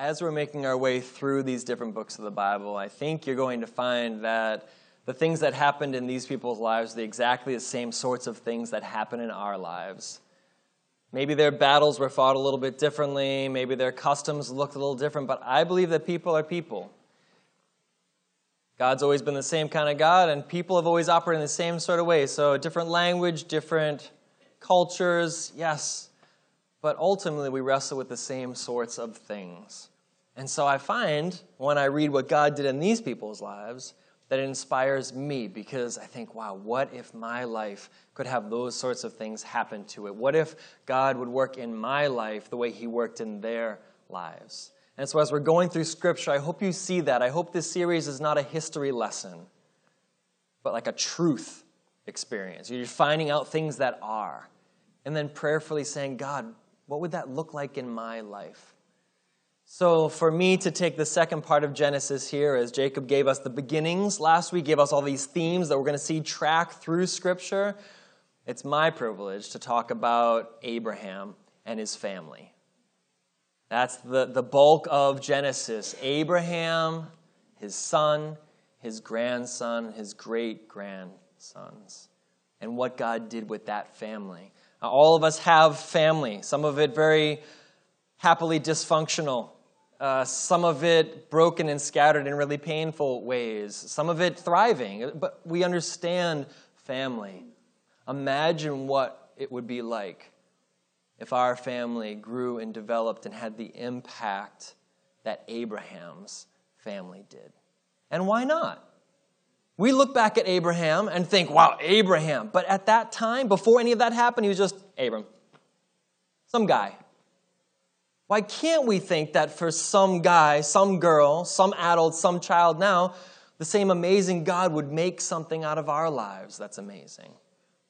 as we're making our way through these different books of the Bible, I think you're going to find that the things that happened in these people's lives are exactly the same sorts of things that happen in our lives. Maybe their battles were fought a little bit differently. Maybe their customs looked a little different. But I believe that people are people. God's always been the same kind of God, and people have always operated in the same sort of way. So different language, different cultures, yes. But ultimately, we wrestle with the same sorts of things. And so I find, when I read what God did in these people's lives, that it inspires me, because I think, wow, what if my life could have those sorts of things happen to it? What if God would work in my life the way he worked in their lives? And so as we're going through Scripture, I hope you see that. I hope this series is not a history lesson, but like a truth experience. You're finding out things that are, and then prayerfully saying, God, what would that look like in my life? So for me to take the second part of Genesis here, as Jacob gave us the beginnings last week, gave us all these themes that we're going to see track through Scripture, it's my privilege to talk about Abraham and his family. That's the bulk of Genesis. Abraham, his son, his grandson, his great-grandsons, and what God did with that family. Now, all of us have family, some of it very happily dysfunctional, some of it broken and scattered in really painful ways, some of it thriving, but we understand family. Imagine what it would be like if our family grew and developed and had the impact that Abraham's family did. And why not? We look back at Abraham and think, wow, Abraham. But at that time, before any of that happened, he was just Abram, some guy. Why can't we think that for some guy, some girl, some adult, some child now, the same amazing God would make something out of our lives that's amazing?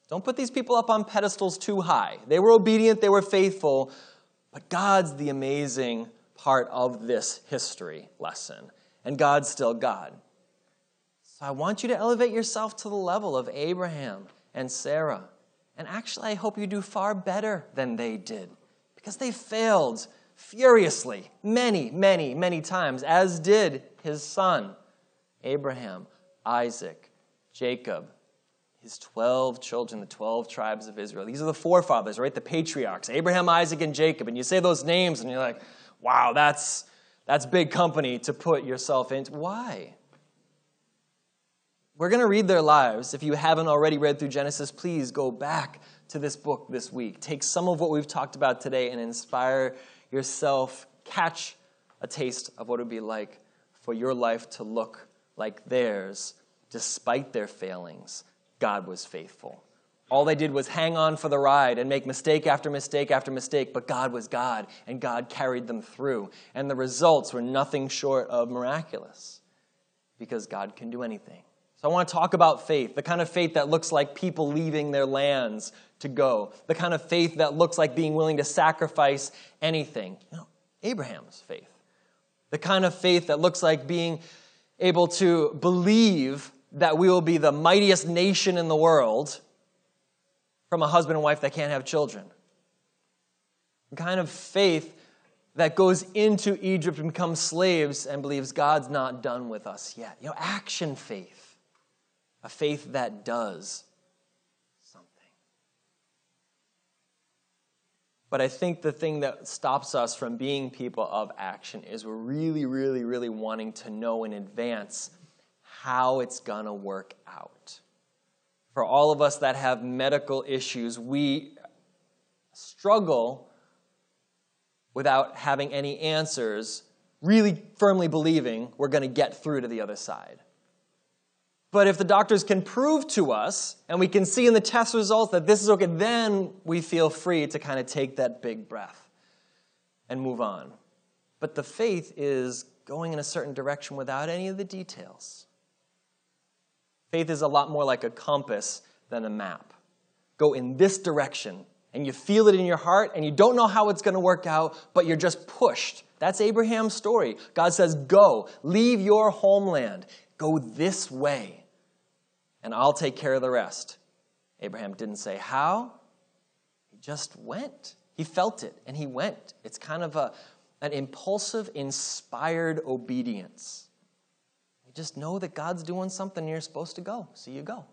Don't put these people up on pedestals too high. They were obedient, they were faithful, but God's the amazing part of this history lesson, and God's still God. So I want you to elevate yourself to the level of Abraham and Sarah, and actually I hope you do far better than they did, because they failed furiously, many, many, many times, as did his son, Abraham, Isaac, Jacob, his 12 children, the 12 tribes of Israel. These are the forefathers, right? The patriarchs, Abraham, Isaac, and Jacob. And you say those names and you're like, wow, that's big company to put yourself into. Why? We're going to read their lives. If you haven't already read through Genesis, please go back to this book this week. Take some of what we've talked about today and inspire yourself, catch a taste of what it would be like for your life to look like theirs. Despite their failings, God was faithful. All they did was hang on for the ride and make mistake after mistake after mistake, but God was God, and God carried them through. And the results were nothing short of miraculous, because God can do anything. So I want to talk about faith, the kind of faith that looks like people leaving their lands to go, the kind of faith that looks like being willing to sacrifice anything. No, Abraham's faith. The kind of faith that looks like being able to believe that we will be the mightiest nation in the world from a husband and wife that can't have children. The kind of faith that goes into Egypt and becomes slaves and believes God's not done with us yet. You know, action faith. A faith that does something. But I think the thing that stops us from being people of action is we're really, really, really wanting to know in advance how it's going to work out. For all of us that have medical issues, we struggle without having any answers, really firmly believing we're going to get through to the other side. But if the doctors can prove to us, and we can see in the test results that this is okay, then we feel free to kind of take that big breath and move on. But the faith is going in a certain direction without any of the details. Faith is a lot more like a compass than a map. Go in this direction, and you feel it in your heart, and you don't know how it's going to work out, but you're just pushed. That's Abraham's story. God says, go, leave your homeland, go this way, and I'll take care of the rest. Abraham didn't say how. He just went. He felt it, and he went. It's kind of a an impulsive, inspired obedience. You just know that God's doing something and you're supposed to go, so you go.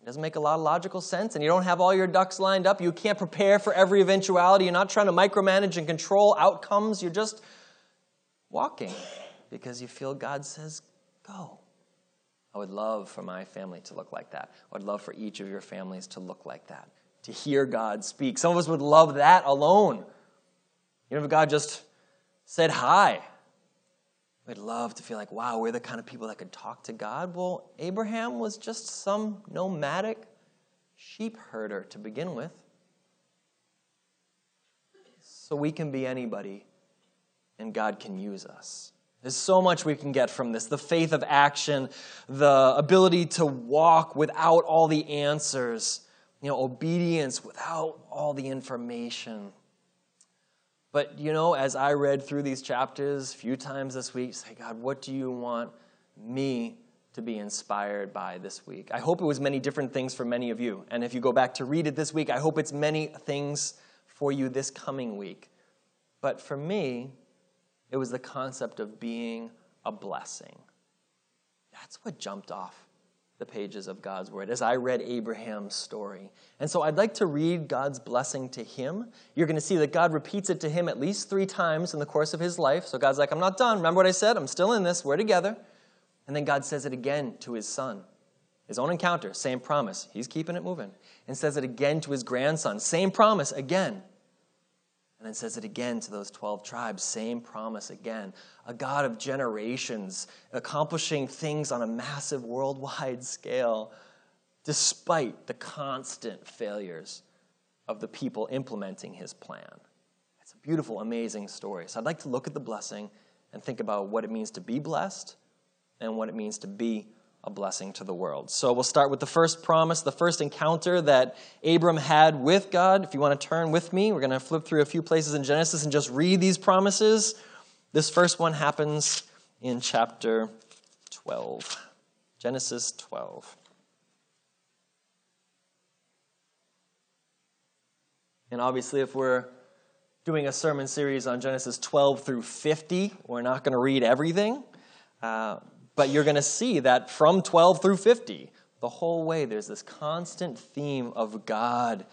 It doesn't make a lot of logical sense, and you don't have all your ducks lined up. You can't prepare for every eventuality. You're not trying to micromanage and control outcomes. You're just walking because you feel God says, go. I would love for my family to look like that. I would love for each of your families to look like that, to hear God speak. Some of us would love that alone. You know, if God just said hi, we'd love to feel like, wow, we're the kind of people that could talk to God. Well, Abraham was just some nomadic sheep herder to begin with. So we can be anybody, and God can use us. There's so much we can get from this. The faith of action, the ability to walk without all the answers, you know, obedience without all the information. But, you know, as I read through these chapters a few times this week, say, God, what do you want me to be inspired by this week? I hope it was many different things for many of you. And if you go back to read it this week, I hope it's many things for you this coming week. But for me, it was the concept of being a blessing. That's what jumped off the pages of God's Word as I read Abraham's story. And so I'd like to read God's blessing to him. You're going to see that God repeats it to him at least 3 times in the course of his life. So God's like, I'm not done. Remember what I said? I'm still in this. We're together. And then God says it again to his son. His own encounter, same promise. He's keeping it moving. And says it again to his grandson, same promise again. And then says it again to those 12 tribes, same promise again. A God of generations, accomplishing things on a massive worldwide scale, despite the constant failures of the people implementing his plan. It's a beautiful, amazing story. So I'd like to look at the blessing and think about what it means to be blessed and what it means to be a blessing to the world. So we'll start with the first promise, the first encounter that Abram had with God. If you want to turn with me, we're going to flip through a few places in Genesis and just read these promises. This first one happens in chapter 12, Genesis 12. And obviously, if we're doing a sermon series on Genesis 12 through 50, we're not going to read everything. But you're going to see that from 12 through 50, the whole way, there's this constant theme of God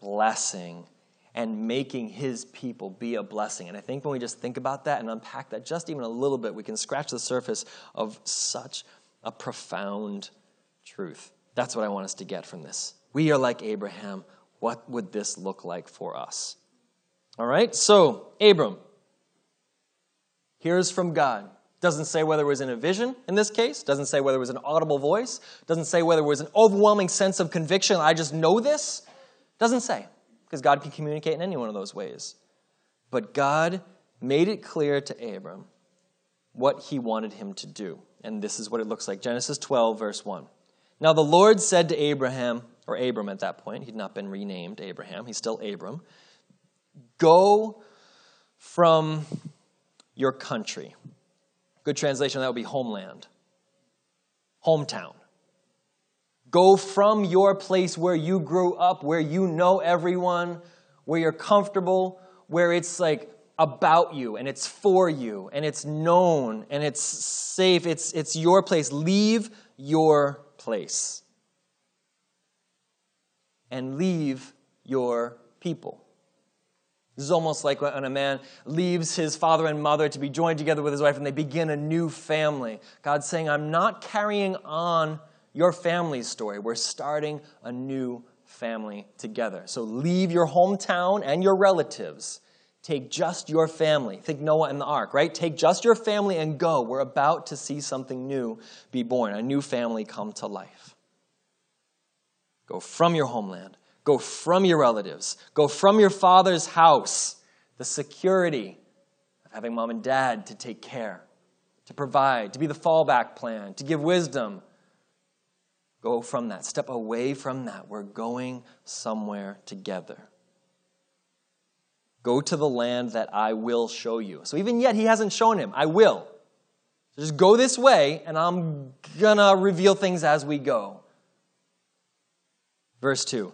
blessing and making his people be a blessing. And I think when we just think about that and unpack that just even a little bit, we can scratch the surface of such a profound truth. That's what I want us to get from this. We are like Abraham. What would this look like for us? All right, so Abram, here's from God. Doesn't say whether it was in a vision in this case. Doesn't say whether it was an audible voice. Doesn't say whether it was an overwhelming sense of conviction. I just know this. Doesn't say, because God can communicate in any one of those ways. But God made it clear to Abram what he wanted him to do. And this is what it looks like. Genesis 12, verse 1. Now the Lord said to Abraham, or Abram at that point. He'd not been renamed Abraham. He's still Abram. Go from your country. Good translation, that would be homeland, hometown. Go from your place where you grew up, where you know everyone, where you're comfortable, where it's like about you and it's for you and it's known and it's safe. It's your place. Leave your place and leave your people. This is almost like when a man leaves his father and mother to be joined together with his wife and they begin a new family. God's saying, I'm not carrying on your family story. We're starting a new family together. So leave your hometown and your relatives. Take just your family. Think Noah and the ark, right? Take just your family and go. We're about to see something new be born, a new family come to life. Go from your homeland. Go from your relatives. Go from your father's house. The security of having mom and dad to take care, to provide, to be the fallback plan, to give wisdom. Go from that. Step away from that. We're going somewhere together. Go to the land that I will show you. So even yet, he hasn't shown him. I will. So just go this way, and I'm going to reveal things as we go. Verse 2.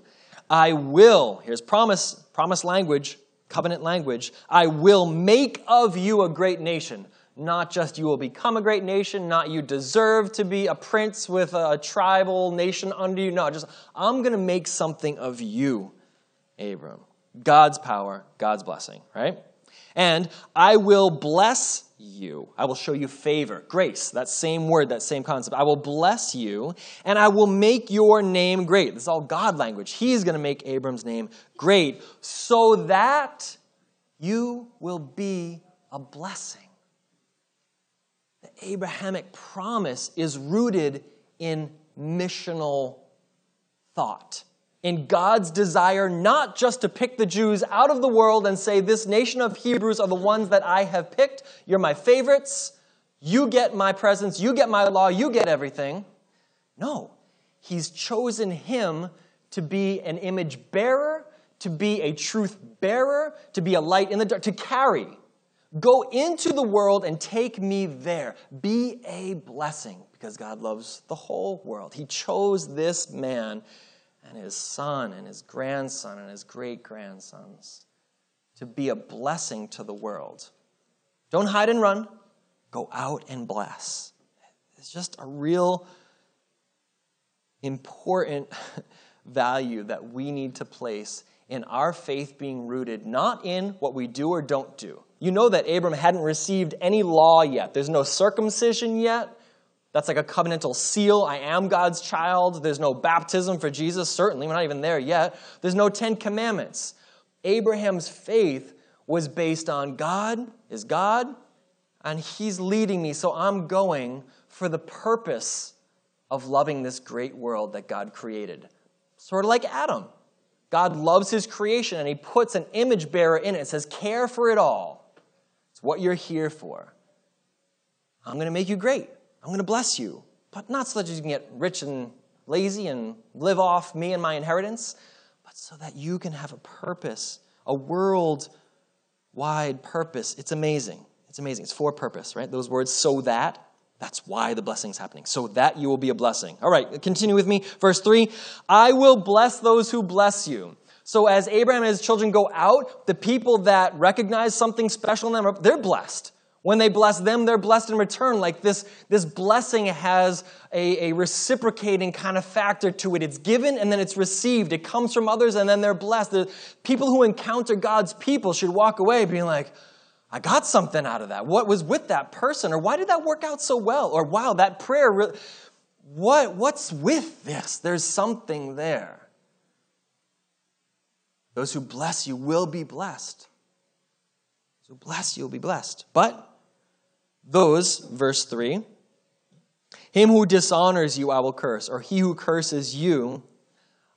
I will, here's promise language, Covenant language. I will make of you a great nation. Not just you will become a great nation, not you deserve to be a prince with a tribal nation under you. No, just I'm going to make something of you, Abram. God's power, God's blessing, right? And I will bless you. I will show you favor, grace, that same word, that same concept. I will bless you, and I will make your name great. This is all God language. He's going to make Abram's name great so that you will be a blessing. The Abrahamic promise is rooted in missional thought, in God's desire not just to pick the Jews out of the world and say, this nation of Hebrews are the ones that I have picked. You're my favorites. You get my presence. You get my law. You get everything. No, he's chosen him to be an image bearer, to be a truth bearer, to be a light in the dark, to carry. Go into the world and take me there. Be a blessing, because God loves the whole world. He chose this man and his son and his grandson and his great-grandsons to be a blessing to the world. Don't hide and run. Go out and bless. It's just a real important value that we need to place in our faith being rooted not in what we do or don't do. You know that Abram hadn't received any law yet. There's no circumcision yet. That's like a covenantal seal. I am God's child. There's no baptism for Jesus, certainly. We're not even there yet. There's no 10 Commandments. Abraham's faith was based on God is God, and he's leading me, so I'm going for the purpose of loving this great world that God created. Sort of like Adam. God loves his creation, and he puts an image bearer in it. It says, care for it all. It's what you're here for. I'm going to make you great. I'm going to bless you, but not so that you can get rich and lazy and live off me and my inheritance, but so that you can have a purpose, a world-wide purpose. It's amazing. It's amazing. It's for purpose, right? Those words, so that, that's why the blessing's happening, so that you will be a blessing. All right, continue with me. Verse 3, I will bless those who bless you. So as Abraham and his children go out, the people that recognize something special in them, they're blessed. When they bless them, they're blessed in return. Like this blessing has a reciprocating kind of factor to it. It's given and then it's received. It comes from others and then they're blessed. The people who encounter God's people should walk away being like, I got something out of that. What was with that person? Or why did that work out so well? Or wow, that prayer, what's with this? There's something there. Those who bless you will be blessed. Those who bless you will be blessed. But those, verse 3, him who dishonors you I will curse, or he who curses you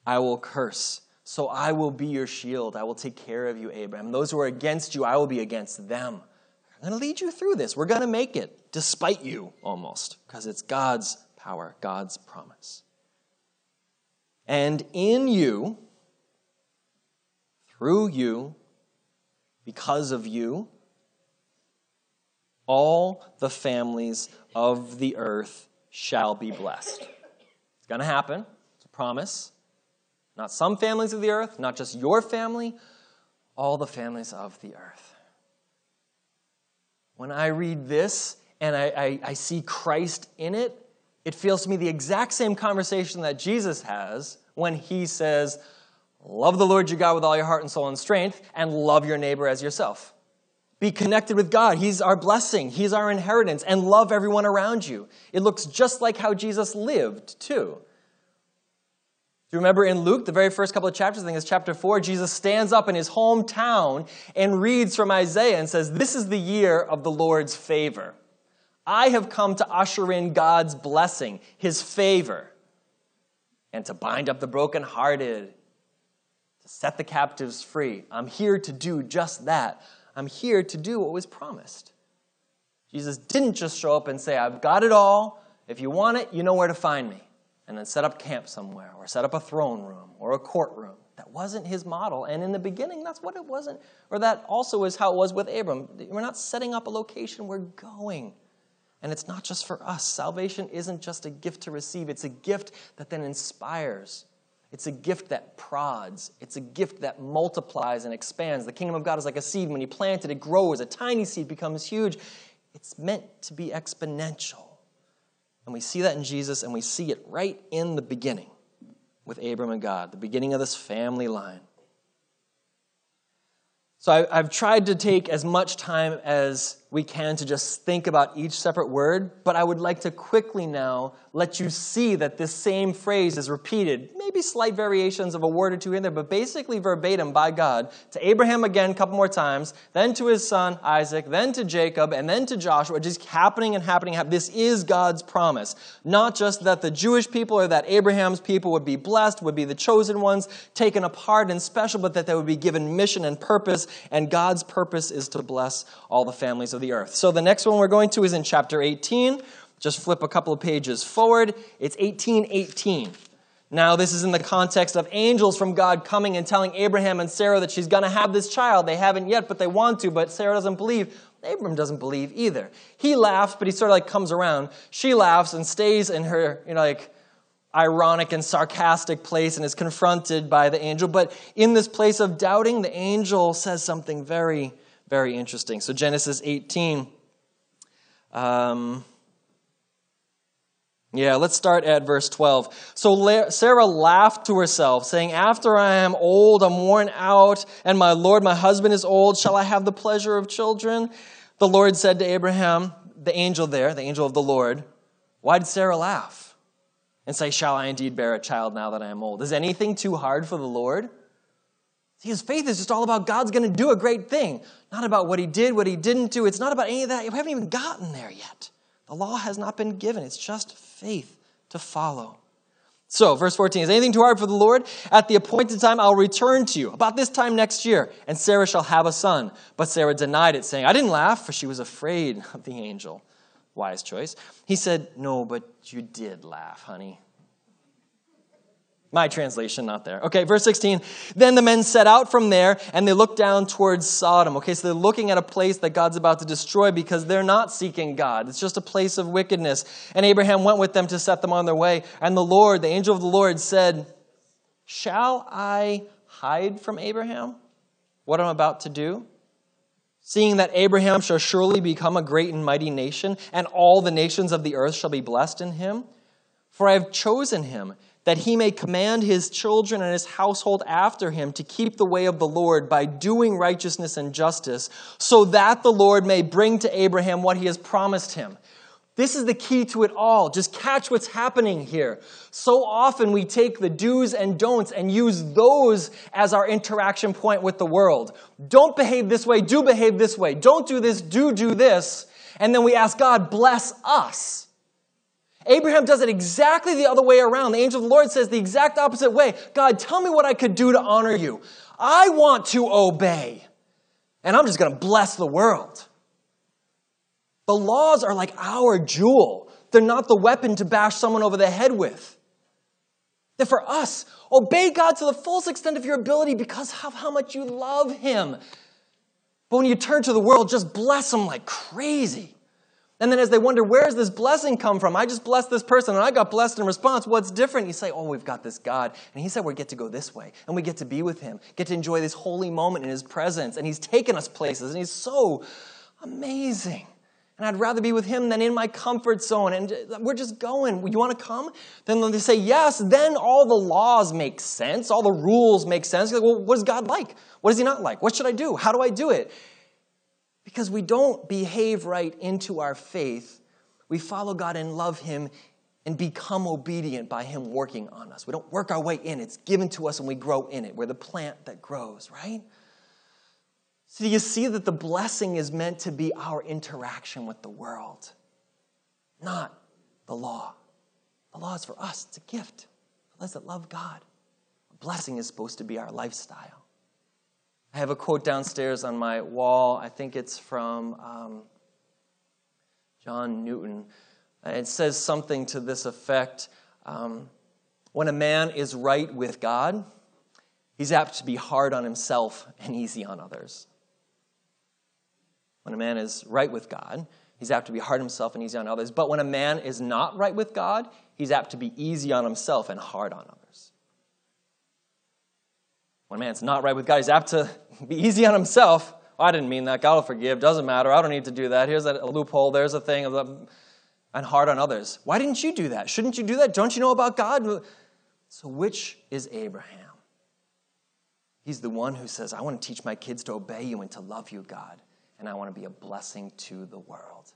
I will curse. So I will be your shield. I will take care of you, Abraham. Those who are against you, I will be against them. I'm going to lead you through this. We're going to make it, despite you, almost, because it's God's power, God's promise. And in you, through you, because of you, all the families of the earth shall be blessed. It's going to happen. It's a promise. Not some families of the earth, not just your family, all the families of the earth. When I read this and I see Christ in it, it feels to me the exact same conversation that Jesus has when he says, love the Lord your God with all your heart and soul and strength, and love your neighbor as yourself. Be connected with God. He's our blessing. He's our inheritance. And love everyone around you. It looks just like how Jesus lived, too. Do you remember in Luke, the very first couple of chapters, I think it's chapter 4, Jesus stands up in his hometown and reads from Isaiah and says, this is the year of the Lord's favor. I have come to usher in God's blessing, his favor, and to bind up the brokenhearted, to set the captives free. I'm here to do just that. I'm here to do what was promised. Jesus didn't just show up and say, I've got it all. If you want it, you know where to find me. And then set up camp somewhere or set up a throne room or a courtroom. That wasn't his model. And in the beginning, that's what it wasn't. Or that also is how it was with Abram. We're not setting up a location. We're going. And it's not just for us. Salvation isn't just a gift to receive. It's a gift that then inspires It's a gift that prods. It's a gift that multiplies and expands. The kingdom of God is like a seed. When you plant it, it grows. A tiny seed becomes huge. It's meant to be exponential. And we see that in Jesus, and we see it right in the beginning with Abram and God, the beginning of this family line. So I've tried to take as much time as we can to just think about each separate word, but I would like to quickly now let you see that this same phrase is repeated, maybe slight variations of a word or two in there, but basically verbatim by God to Abraham again a couple more times, then to his son Isaac, then to Jacob, and then to Joshua, just happening and happening. This is God's promise, not just that the Jewish people or that Abraham's people would be blessed, would be the chosen ones, taken apart and special, but that they would be given mission and purpose, and God's purpose is to bless all the families of the earth. So the next one we're going to is in chapter 18. Just flip a couple of pages forward. It's 18:18. Now this is in the context of angels from God coming and telling Abraham and Sarah that she's going to have this child. They haven't yet, but they want to, but Sarah doesn't believe. Abram doesn't believe either. He laughs, but he sort of like comes around. She laughs and stays in her, like ironic and sarcastic place and is confronted by the angel. But in this place of doubting, the angel says something very very interesting. So Genesis 18. Let's start at verse 12. So Sarah laughed to herself, saying, "After I am old, I'm worn out, and my Lord, my husband is old. Shall I have the pleasure of children?" The Lord said to Abraham, the angel there, the angel of the Lord, why did Sarah laugh and say, "Shall I indeed bear a child now that I am old? Is anything too hard for the Lord?" See, his faith is just all about God's going to do a great thing, not about what he did, what he didn't do. It's not about any of that. We haven't even gotten there yet. The law has not been given. It's just faith to follow. So, verse 14, "Is anything too hard for the Lord? At the appointed time, I'll return to you, about this time next year, and Sarah shall have a son." But Sarah denied it, saying, "I didn't laugh," for she was afraid of the angel. Wise choice. He said, "No, but you did laugh, honey." My translation, not there. Okay, verse 16. "Then the men set out from there, and they looked down towards Sodom." Okay, so they're looking at a place that God's about to destroy because they're not seeking God. It's just a place of wickedness. "And Abraham went with them to set them on their way. And the Lord, the angel of the Lord, said, 'Shall I hide from Abraham what I'm about to do? Seeing that Abraham shall surely become a great and mighty nation, and all the nations of the earth shall be blessed in him. For I have chosen him, that he may command his children and his household after him to keep the way of the Lord by doing righteousness and justice, so that the Lord may bring to Abraham what he has promised him.'" This is the key to it all. Just catch what's happening here. So often we take the do's and don'ts and use those as our interaction point with the world. Don't behave this way, do behave this way. Don't do this, do this. And then we ask God, bless us. Abraham does it exactly the other way around. The angel of the Lord says the exact opposite way. God, tell me what I could do to honor you. I want to obey. And I'm just going to bless the world. The laws are like our jewel. They're not the weapon to bash someone over the head with. They're for us. Obey God to the fullest extent of your ability because of how much you love him. But when you turn to the world, just bless them like crazy. And then as they wonder, where's this blessing come from? I just blessed this person, and I got blessed in response. What's different? You say, oh, we've got this God, and he said we get to go this way, and we get to be with him, get to enjoy this holy moment in his presence, and he's taken us places, and he's so amazing. And I'd rather be with him than in my comfort zone, and we're just going. You want to come? Then they say, yes. Then all the laws make sense. All the rules make sense. You're like, well, what is God like? What is he not like? What should I do? How do I do it? Because we don't behave right into our faith. We follow God and love him and become obedient by him working on us. We don't work our way in. It's given to us and we grow in it. We're the plant that grows, right? So do you see that the blessing is meant to be our interaction with the world, not the law. The law is for us. It's a gift. For those that love God. A blessing is supposed to be our lifestyle. I have a quote downstairs on my wall. I think it's from John Newton. It says something to this effect. When a man is right with God, he's apt to be hard on himself and easy on others. When a man is right with God, he's apt to be hard on himself and easy on others. But when a man is not right with God, he's apt to be easy on himself and hard on others. When a man's not right with God, he's apt to be easy on himself. Oh, I didn't mean that. God will forgive. Doesn't matter. I don't need to do that. Here's a loophole. There's a thing. And hard on others. Why didn't you do that? Shouldn't you do that? Don't you know about God? So which is Abraham? He's the one who says, I want to teach my kids to obey you and to love you, God. And I want to be a blessing to the world.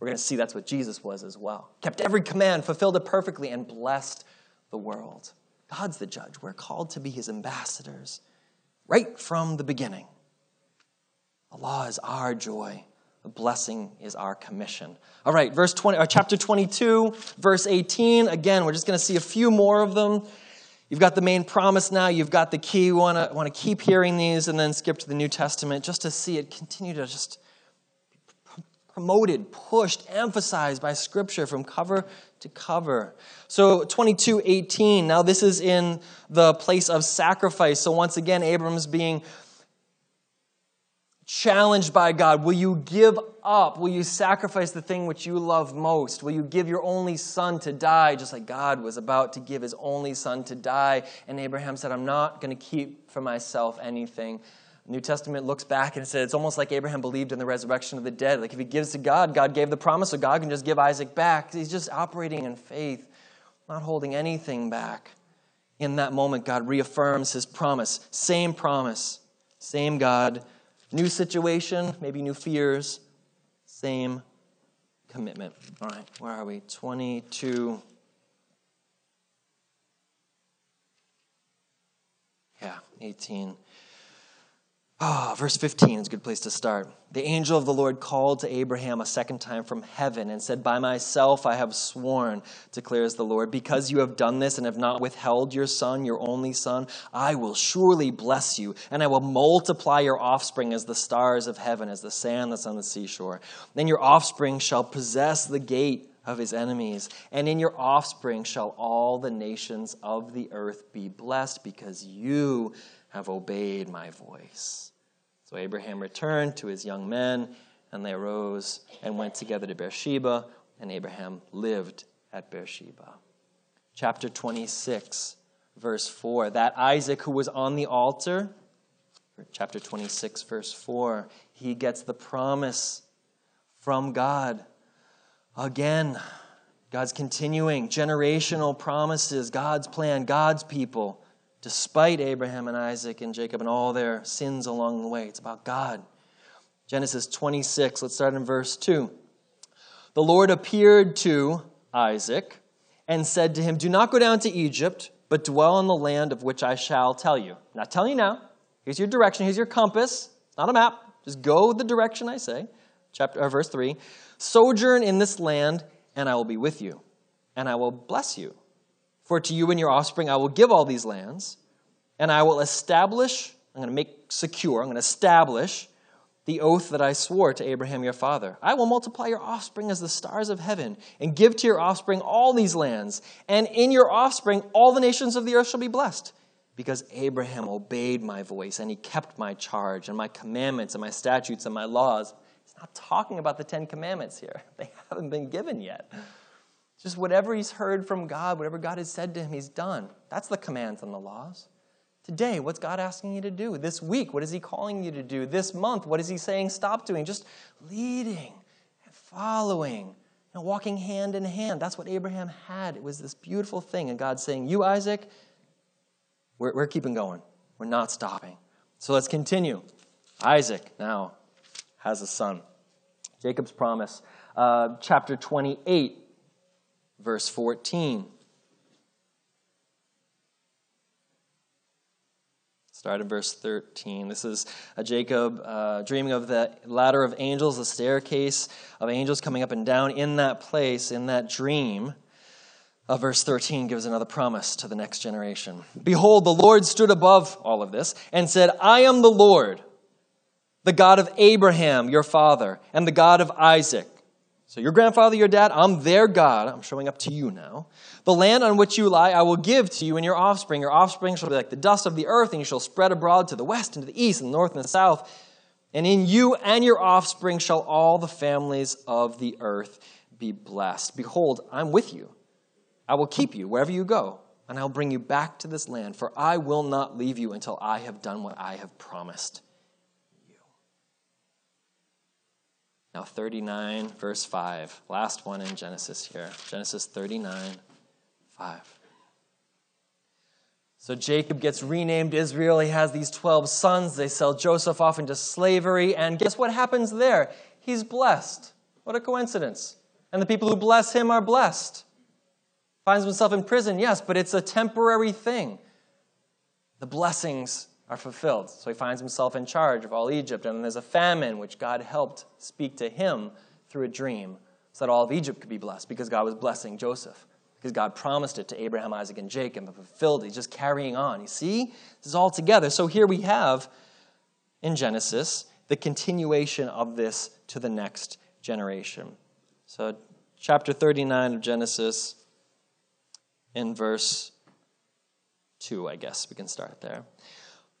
We're going to see that's what Jesus was as well. Kept every command, fulfilled it perfectly, and blessed the world. God's the judge. We're called to be his ambassadors right from the beginning. The law is our joy. The blessing is our commission. All right, chapter 22, verse 18. Again, we're just going to see a few more of them. You've got the main promise now. You've got the key. We want to keep hearing these and then skip to the New Testament just to see it continue to just promoted, pushed, emphasized by Scripture from cover to cover. So 22:18, now this is in the place of sacrifice. So once again, Abram's being challenged by God. Will you give up? Will you sacrifice the thing which you love most? Will you give your only son to die, just like God was about to give his only son to die? And Abraham said, I'm not going to keep for myself anything. New Testament looks back and says it's almost like Abraham believed in the resurrection of the dead. Like if he gives to God, God gave the promise, so God can just give Isaac back. He's just operating in faith, not holding anything back. In that moment, God reaffirms his promise, same God, new situation, maybe new fears, same commitment. All right, where are we? 22. Yeah, 18. Verse 15 is a good place to start. The angel of the Lord called to Abraham a second time from heaven and said, By myself I have sworn, declares the Lord, because you have done this and have not withheld your son, your only son, I will surely bless you, and I will multiply your offspring as the stars of heaven, as the sand that's on the seashore. Then your offspring shall possess the gate of his enemies, and in your offspring shall all the nations of the earth be blessed, because you have obeyed my voice. So Abraham returned to his young men, and they arose and went together to Beersheba, and Abraham lived at Beersheba. Chapter 26, verse 4, that Isaac who was on the altar, chapter 26, verse 4, he gets the promise from God. Again, God's continuing generational promises, God's plan, God's people. Despite Abraham and Isaac and Jacob and all their sins along the way. It's about God. Genesis 26, let's start in verse 2. The Lord appeared to Isaac and said to him, Do not go down to Egypt, but dwell in the land of which I shall tell you. I'm not telling you now. Here's your direction. Here's your compass. Not a map. Just go the direction I say. Verse 3. Sojourn in this land, and I will be with you, and I will bless you. For to you and your offspring I will give all these lands, and I will establish, I'm going to establish the oath that I swore to Abraham your father. I will multiply your offspring as the stars of heaven, and give to your offspring all these lands, and in your offspring all the nations of the earth shall be blessed. Because Abraham obeyed my voice, and he kept my charge, and my commandments, and my statutes, and my laws. He's not talking about the 10 Commandments here. They haven't been given yet. Just whatever he's heard from God, whatever God has said to him, he's done. That's the commands and the laws. Today, what's God asking you to do? This week, what is he calling you to do? This month, what is he saying stop doing? Just leading and following and walking hand in hand. That's what Abraham had. It was this beautiful thing. And God's saying, you, Isaac, we're keeping going. We're not stopping. So let's continue. Isaac now has a son. Jacob's promise. Chapter 28. Verse 14. Start in verse 13. This is Jacob dreaming of the ladder of angels, the staircase of angels coming up and down in that place, in that dream. Verse 13 gives another promise to the next generation. Behold, the Lord stood above all of this and said, I am the Lord, the God of Abraham, your father, and the God of Isaac. So your grandfather, your dad, I'm their God. I'm showing up to you now. The land on which you lie, I will give to you and your offspring. Your offspring shall be like the dust of the earth, and you shall spread abroad to the west and to the east and the north and the south. And in you and your offspring shall all the families of the earth be blessed. Behold, I'm with you. I will keep you wherever you go, and I'll bring you back to this land, for I will not leave you until I have done what I have promised you." Now 39, verse 5. Last one in Genesis here. Genesis 39, 5. So Jacob gets renamed Israel. He has these 12 sons. They sell Joseph off into slavery. And guess what happens there? He's blessed. What a coincidence. And the people who bless him are blessed. Finds himself in prison, yes, but it's a temporary thing. The blessings are fulfilled. So he finds himself in charge of all Egypt. And then there's a famine, which God helped speak to him through a dream so that all of Egypt could be blessed, because God was blessing Joseph, because God promised it to Abraham, Isaac, and Jacob, and fulfilled it. He's just carrying on. You see? This is all together. So here we have, in Genesis, the continuation of this to the next generation. So chapter 39 of Genesis, in verse 2, I guess we can start there.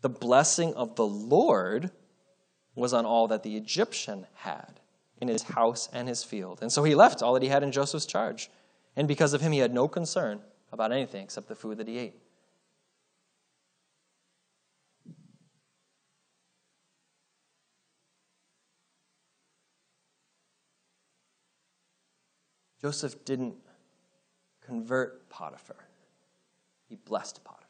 The blessing of the Lord was on all that the Egyptian had in his house and his field. And so he left all that he had in Joseph's charge. And because of him, he had no concern about anything except the food that he ate." Joseph didn't convert Potiphar. He blessed Potiphar.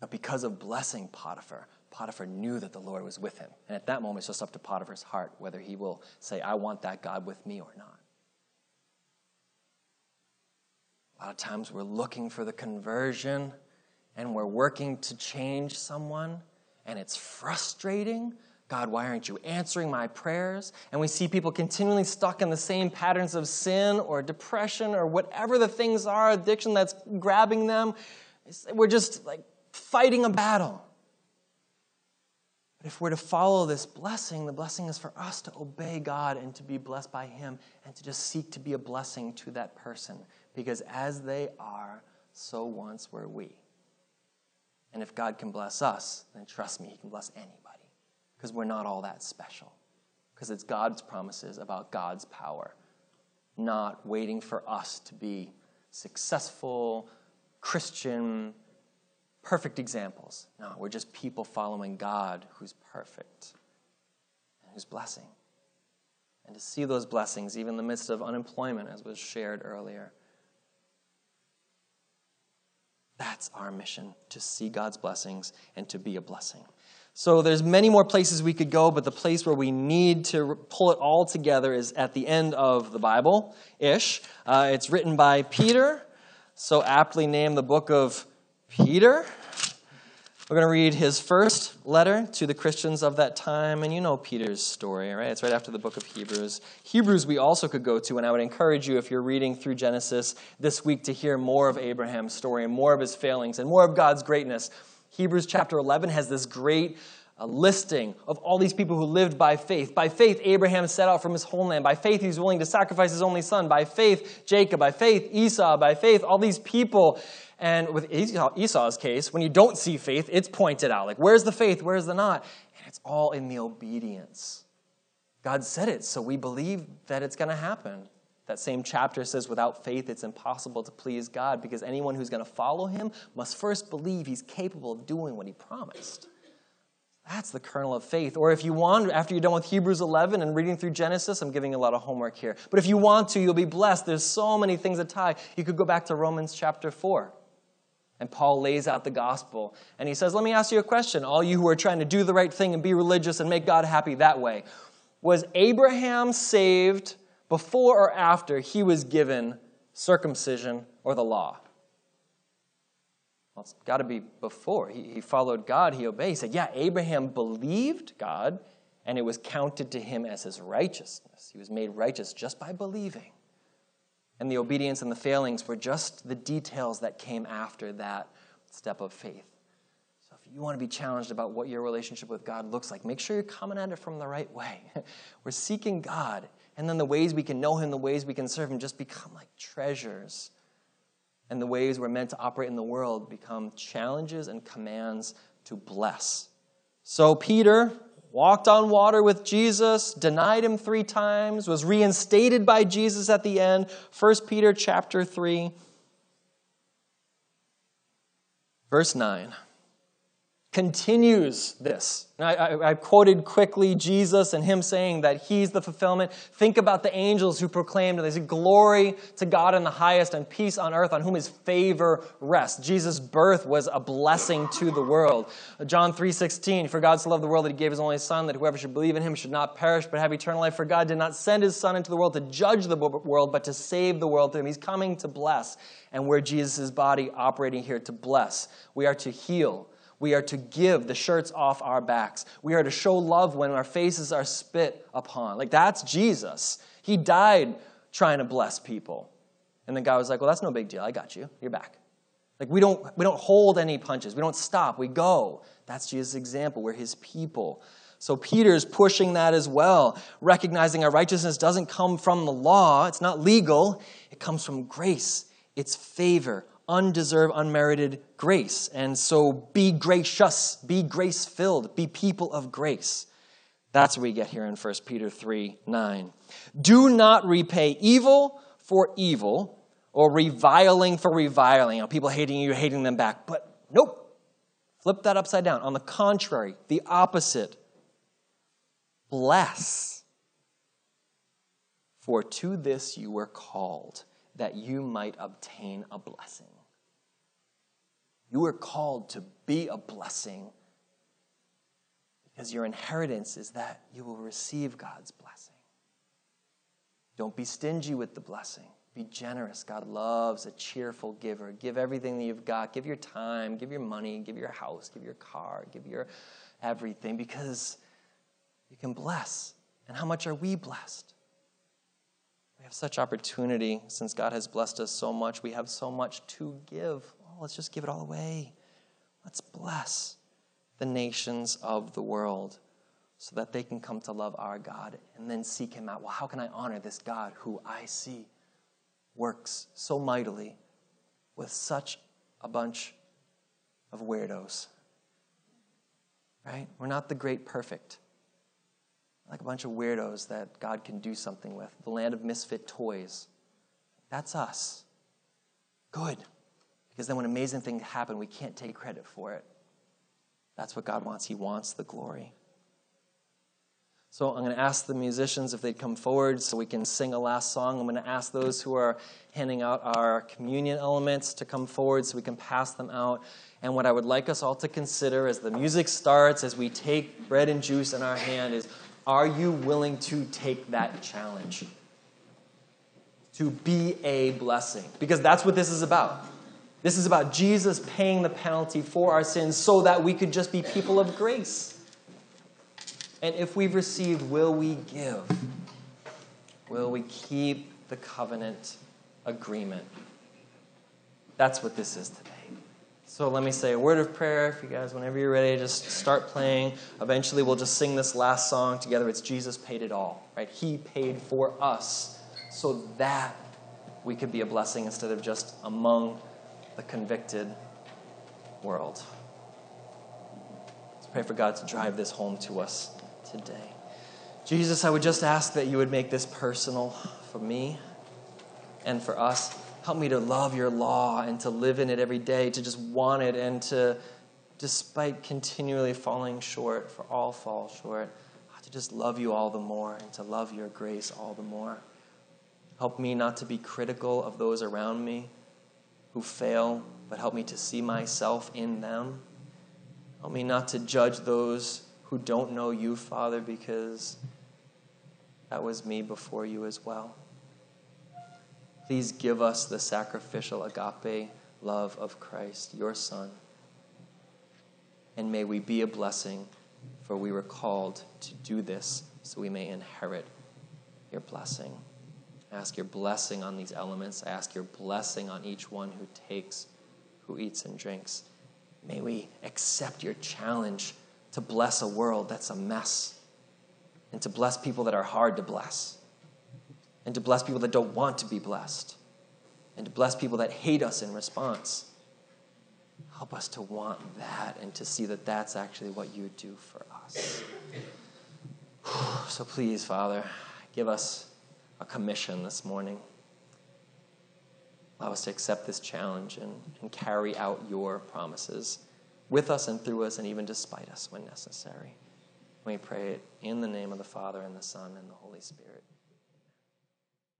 But because of blessing Potiphar, Potiphar knew that the Lord was with him. And at that moment, it's just up to Potiphar's heart whether he will say, "I want that God with me" or not. A lot of times we're looking for the conversion and we're working to change someone, and it's frustrating. God, why aren't you answering my prayers? And we see people continually stuck in the same patterns of sin or depression or whatever the things are, addiction that's grabbing them. We're just like fighting a battle. But if we're to follow this blessing, the blessing is for us to obey God and to be blessed by him and to just seek to be a blessing to that person. Because as they are, so once were we. And if God can bless us, then trust me, he can bless anybody. Because we're not all that special. Because it's God's promises about God's power, not waiting for us to be successful, Christian, perfect examples. No, we're just people following God who's perfect and who's blessing. And to see those blessings, even in the midst of unemployment, as was shared earlier, that's our mission, to see God's blessings and to be a blessing. So there's many more places we could go, but the place where we need to pull it all together is at the end of the Bible-ish. It's written by Peter, so aptly named the book of Peter. We're going to read his first letter to the Christians of that time, and you know Peter's story, right? It's right after the book of Hebrews. Hebrews we also could go to, and I would encourage you, if you're reading through Genesis this week, to hear more of Abraham's story and more of his failings and more of God's greatness. Hebrews chapter 11 has this great listing of all these people who lived by faith. By faith, Abraham set out from his homeland. By faith, he's willing to sacrifice his only son. By faith, Jacob. By faith, Esau. By faith, all these people. And with Esau's case, when you don't see faith, it's pointed out. Like, where's the faith? Where's the not? And it's all in the obedience. God said it, so we believe that it's going to happen. That same chapter says, without faith, it's impossible to please God, because anyone who's going to follow him must first believe he's capable of doing what he promised. That's the kernel of faith. Or if you want, after you're done with Hebrews 11 and reading through Genesis, I'm giving you a lot of homework here. But if you want to, you'll be blessed. There's so many things that tie. You could go back to Romans chapter 4. And Paul lays out the gospel. And he says, let me ask you a question. All you who are trying to do the right thing and be religious and make God happy that way. Was Abraham saved before or after he was given circumcision or the law? Well, it's got to be before. He followed God. He obeyed. He said, yeah, Abraham believed God, and it was counted to him as his righteousness. He was made righteous just by believing. and the obedience and the failings were just the details that came after that step of faith. So if you want to be challenged about what your relationship with God looks like, make sure you're coming at it from the right way. We're seeking God, and then the ways we can know him, the ways we can serve him just become like treasures. And the ways we're meant to operate in the world become challenges and commands to bless. So Peter walked on water with Jesus, denied him 3 times, was reinstated by Jesus at the end. 1 Peter chapter 3, verse 9, continues this. Now, I quoted quickly Jesus and him saying that he's the fulfillment. Think about the angels who proclaimed, they said, glory to God in the highest and peace on earth on whom his favor rests. Jesus' birth was a blessing to the world. John 3:16, for God so loved the world that he gave his only son, that whoever should believe in him should not perish but have eternal life. For God did not send his son into the world to judge the world, but to save the world through him. He's coming to bless. And we're Jesus' body operating here to bless. We are to heal. We are to give the shirts off our backs. We are to show love when our faces are spit upon. Like, that's Jesus. He died trying to bless people. And the guy was like, well, that's no big deal. I got you. You're back. Like, we don't hold any punches. We don't stop. We go. That's Jesus' example. We're his people. So Peter's pushing that as well, recognizing our righteousness doesn't come from the law. It's not legal. It comes from grace. It's favor. Undeserved, unmerited grace. And so be gracious, be grace-filled, be people of grace. That's what we get here in 1 Peter 3:9. Do not repay evil for evil or reviling for reviling. You know, people hating you, hating them back. But nope. Flip that upside down. On the contrary, the opposite. Bless. For to this you were called, that you might obtain a blessing. You are called to be a blessing because your inheritance is that you will receive God's blessing. Don't be stingy with the blessing. Be generous. God loves a cheerful giver. Give everything that you've got. Give your time. Give your money. Give your house. Give your car. Give your everything, because you can bless. And how much are we blessed? We have such opportunity. Since God has blessed us so much, we have so much to give. Oh, let's just give it all away. Let's bless the nations of the world so that they can come to love our God and then seek him out. Well, how can I honor this God who I see works so mightily with such a bunch of weirdos? Right? We're not the great perfect. Like a bunch of weirdos that God can do something with. The land of misfit toys. That's us. Good. Because then when amazing things happen, we can't take credit for it. That's what God wants. He wants the glory. So I'm going to ask the musicians if they'd come forward so we can sing a last song. I'm going to ask those who are handing out our communion elements to come forward so we can pass them out. And what I would like us all to consider as the music starts, as we take bread and juice in our hand, is, are you willing to take that challenge? To be a blessing. Because that's what this is about. This is about Jesus paying the penalty for our sins so that we could just be people of grace. And if we've received, will we give? Will we keep the covenant agreement? That's what this is today. So let me say a word of prayer. If you guys, whenever you're ready, just start playing. Eventually, we'll just sing this last song together. It's Jesus paid it all, right? He paid for us so that we could be a blessing instead of just among the convicted world. Let's pray for God to drive this home to us today. Jesus, I would just ask that you would make this personal for me and for us. Help me to love your law and to live in it every day, to just want it and to, despite continually falling short, for all fall short, to just love you all the more and to love your grace all the more. Help me not to be critical of those around me who fail, but help me to see myself in them. Help me not to judge those who don't know you, Father, because that was me before you as well. Please give us the sacrificial agape love of Christ, your Son. And may we be a blessing, for we were called to do this so we may inherit your blessing. I ask your blessing on these elements. I ask your blessing on each one who takes, who eats and drinks. May we accept your challenge to bless a world that's a mess, and to bless people that are hard to bless, and to bless people that don't want to be blessed, and to bless people that hate us in response. Help us to want that and to see that that's actually what you do for us. So please, Father, give us a commission this morning. Allow us to accept this challenge and carry out your promises with us and through us and even despite us when necessary. We pray it in the name of the Father and the Son and the Holy Spirit.